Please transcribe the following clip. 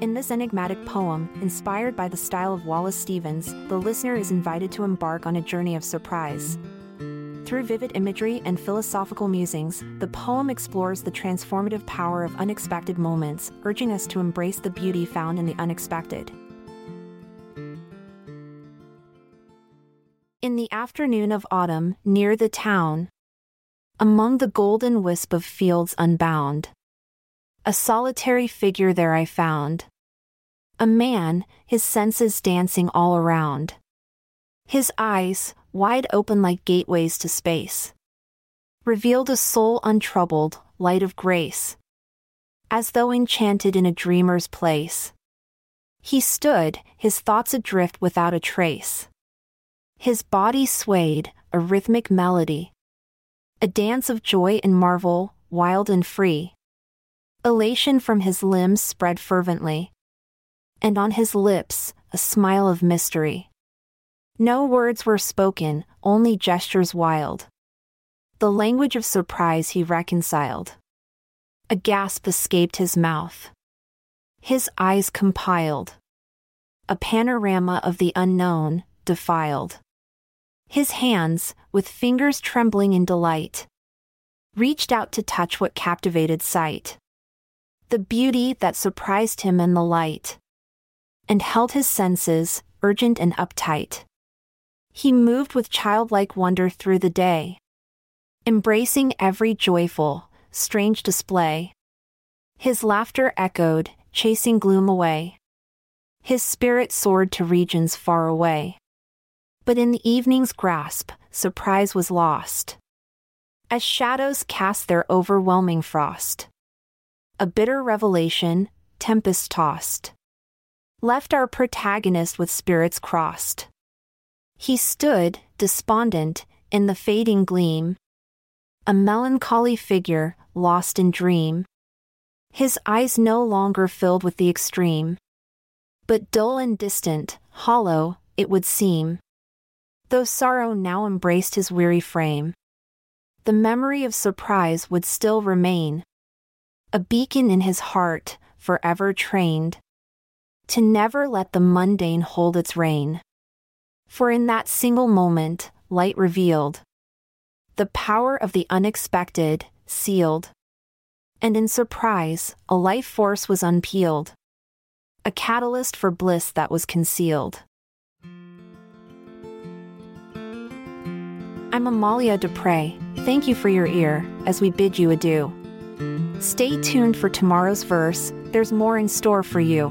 In this enigmatic poem, inspired by the style of Wallace Stevens, the listener is invited to embark on a journey of surprise. Through vivid imagery and philosophical musings, the poem explores the transformative power of unexpected moments, urging us to embrace the beauty found in the unexpected. In the afternoon of autumn, near the town, among the golden wisp of fields unbound, a solitary figure there I found. A man, his senses dancing all around. His eyes, wide open like gateways to space, revealed a soul untroubled, light of grace, as though enchanted in a dreamer's place. He stood, his thoughts adrift without a trace. His body swayed, a rhythmic melody, a dance of joy and marvel, wild and free. Elation from his limbs spread fervently, and on his lips, a smile of mystery. No words were spoken, only gestures wild. The language of surprise he reconciled. A gasp escaped his mouth. His eyes compiled a panorama of the unknown, defiled. His hands, with fingers trembling in delight, reached out to touch what captivated sight. The beauty that surprised him in the light, and held his senses, urgent and uptight. He moved with childlike wonder through the day, embracing every joyful, strange display. His laughter echoed, chasing gloom away. His spirit soared to regions far away. But in the evening's grasp, surprise was lost, as shadows cast their overwhelming frost. A bitter revelation, tempest-tossed, left our protagonist with spirits crossed. He stood, despondent, in the fading gleam, a melancholy figure, lost in dream. His eyes no longer filled with the extreme, but dull and distant, hollow, it would seem, though sorrow now embraced his weary frame. The memory of surprise would still remain, a beacon in his heart, forever trained, to never let the mundane hold its reign. For in that single moment, light revealed, the power of the unexpected, sealed. And in surprise, a life force was unpeeled, a catalyst for bliss that was concealed. I'm Amalia Dupre, thank you for your ear, as we bid you adieu. Stay tuned for tomorrow's verse, there's more in store for you.